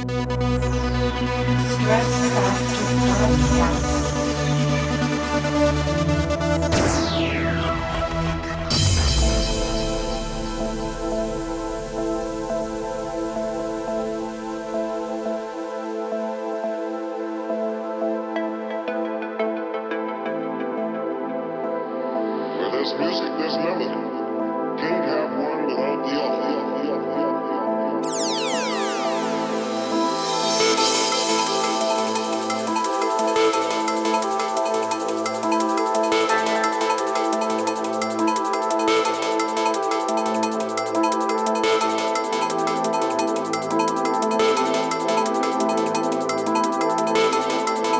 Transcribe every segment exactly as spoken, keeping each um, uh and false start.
Stress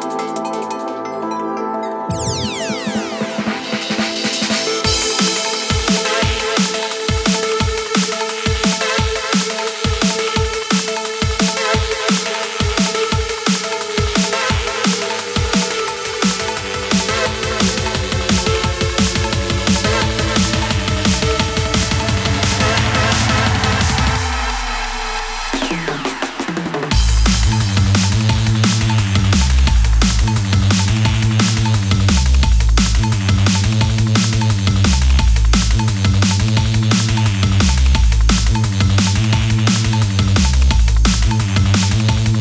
Factor Podcast.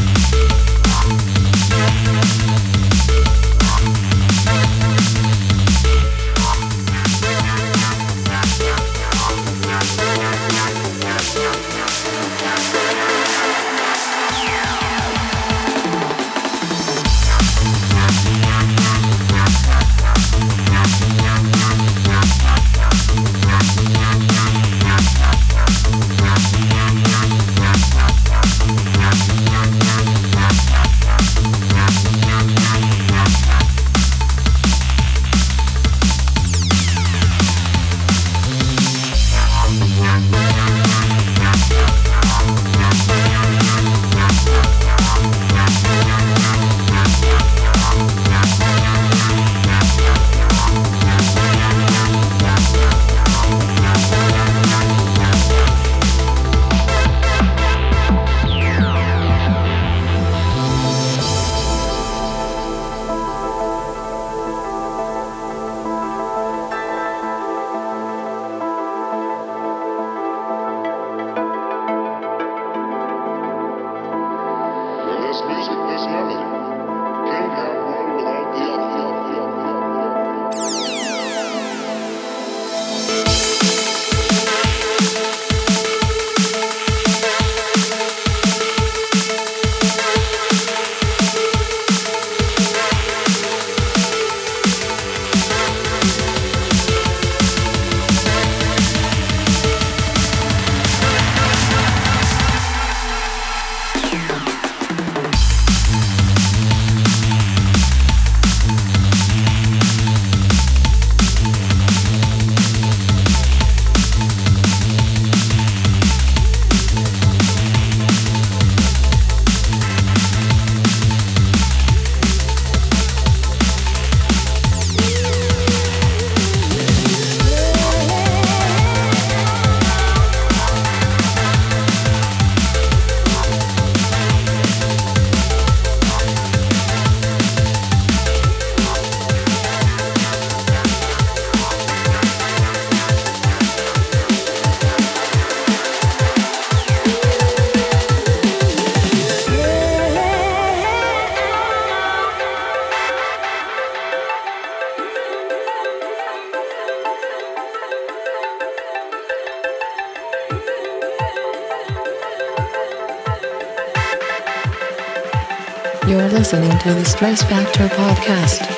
Where there's music, there's melody. Can't have one without the other. The other, the other, the other. You're listening to the Stress Factor Podcast.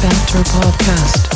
Factor Podcast.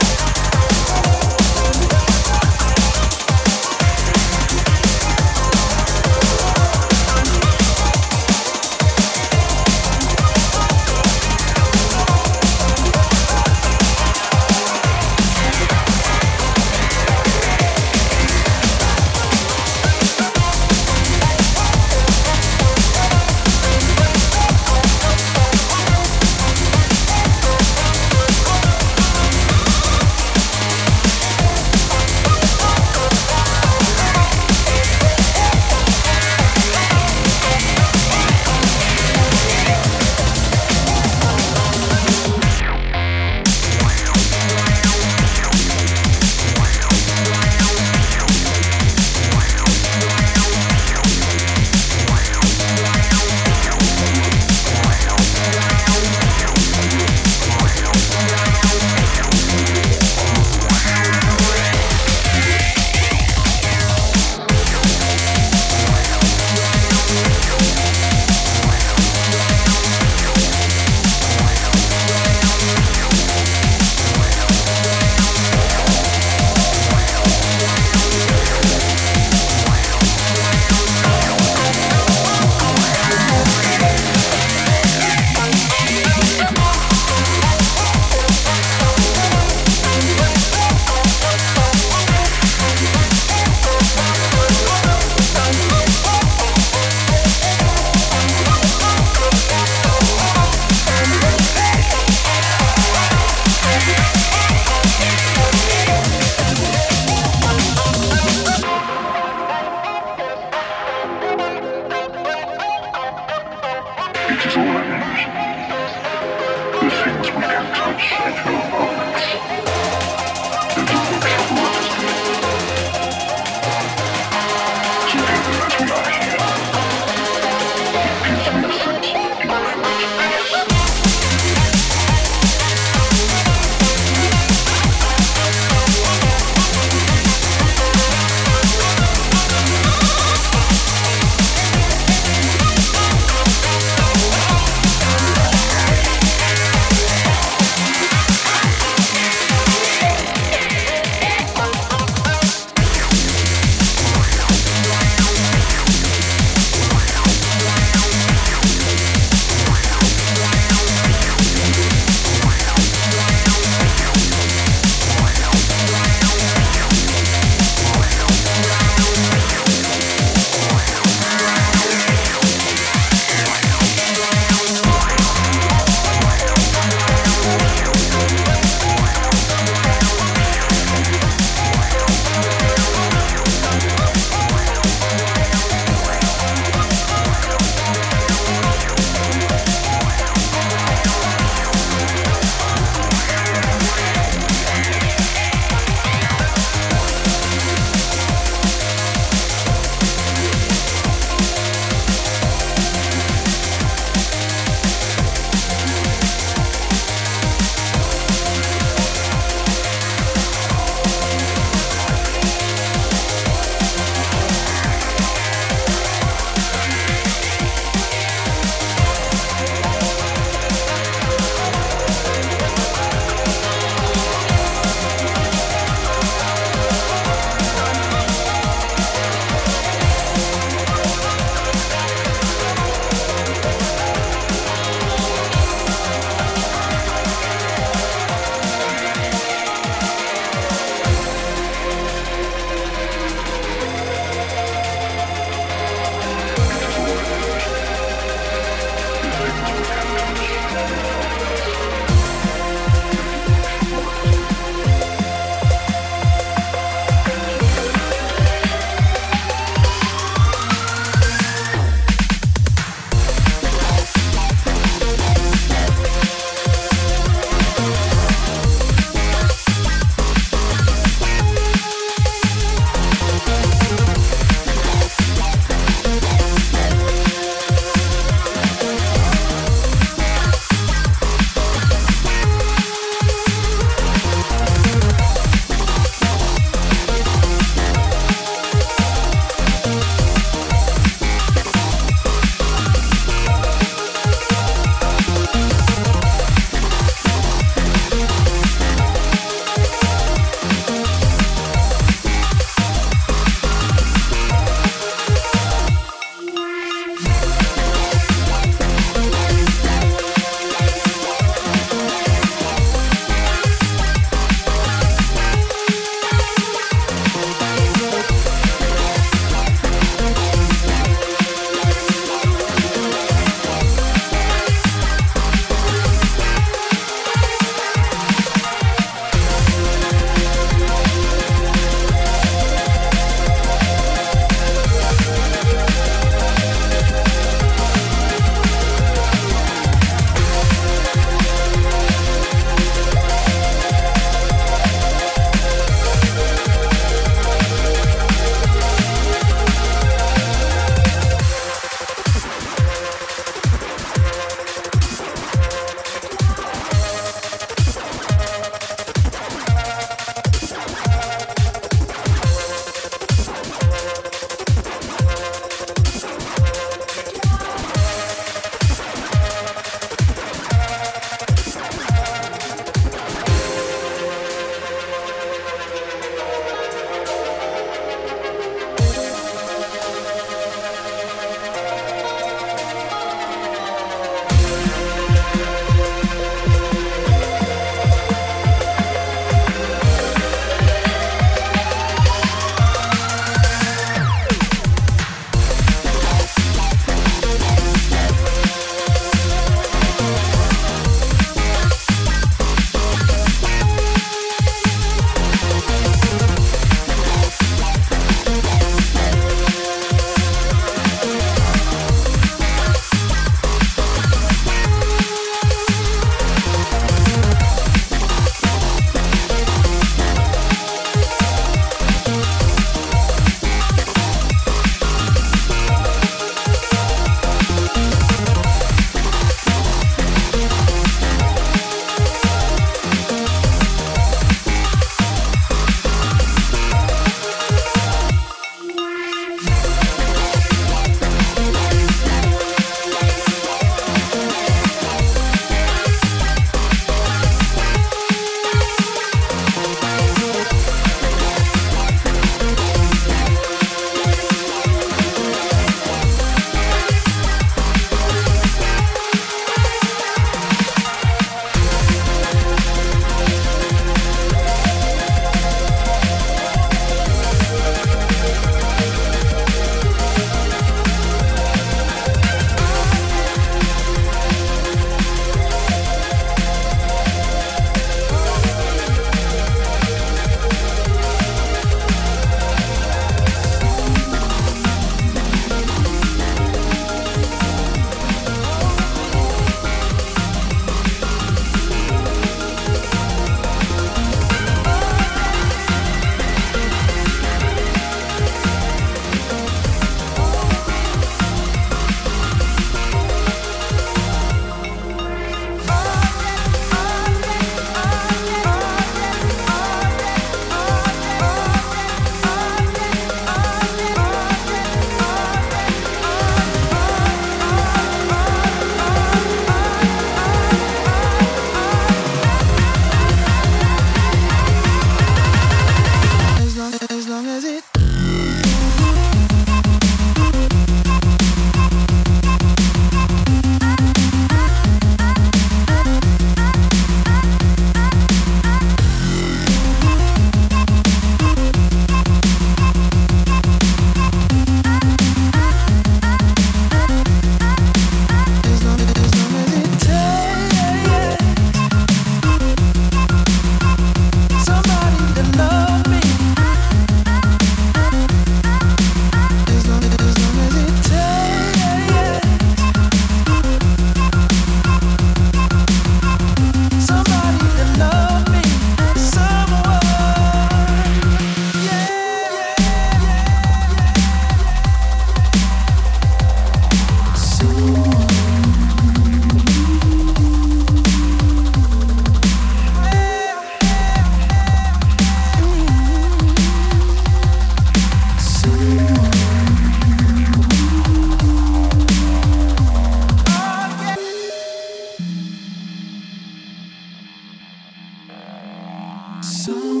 Somebody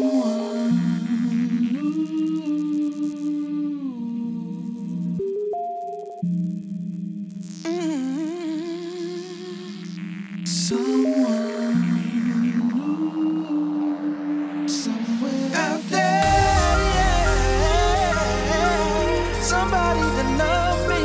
that loves me.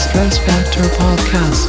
Stress Factor Podcast.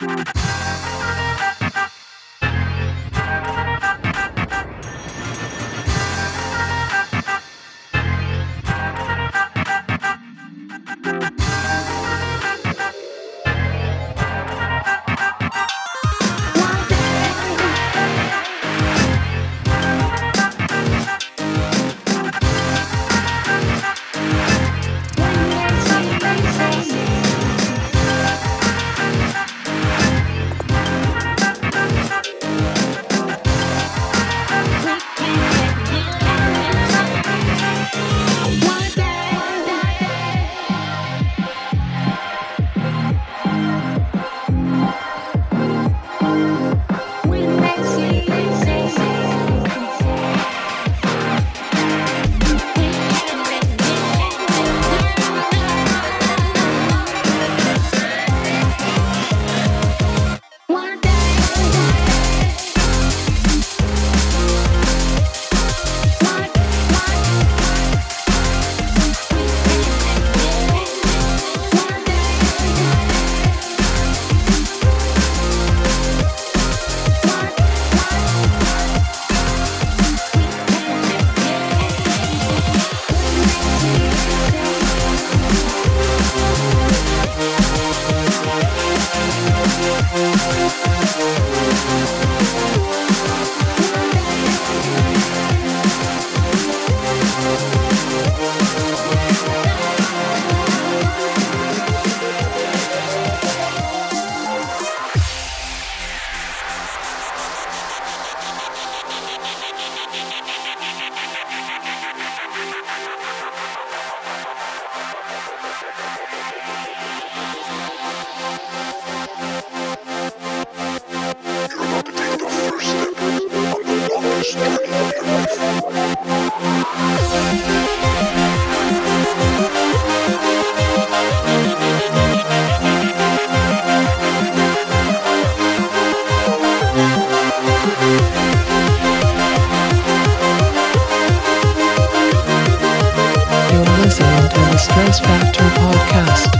Listening to the Stress Factor Podcast.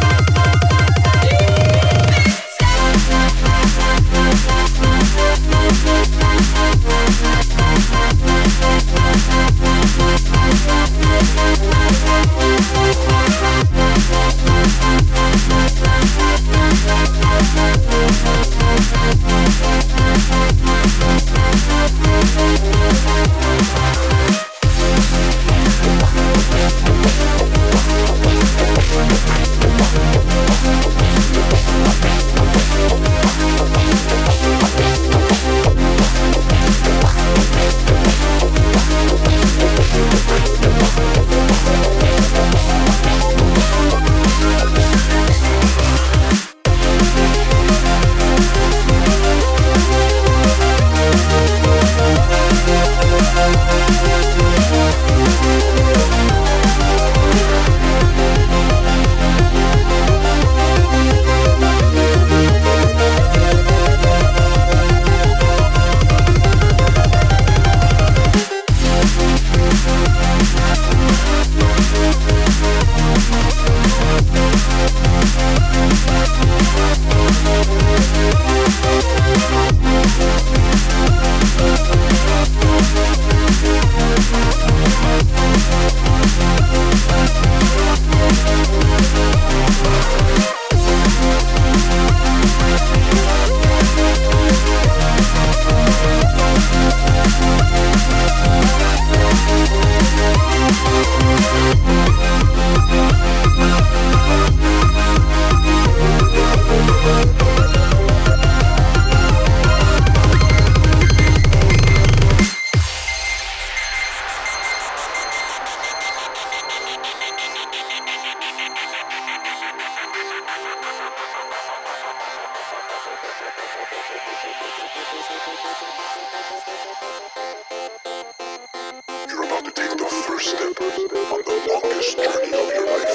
You're about to take the first step on the longest journey of your life.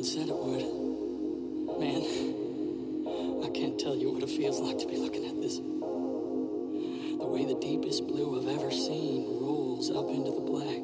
one said it would. Man, I can't tell you what it feels like to be looking at this. The way the deepest blue I've ever seen rolls up into the black.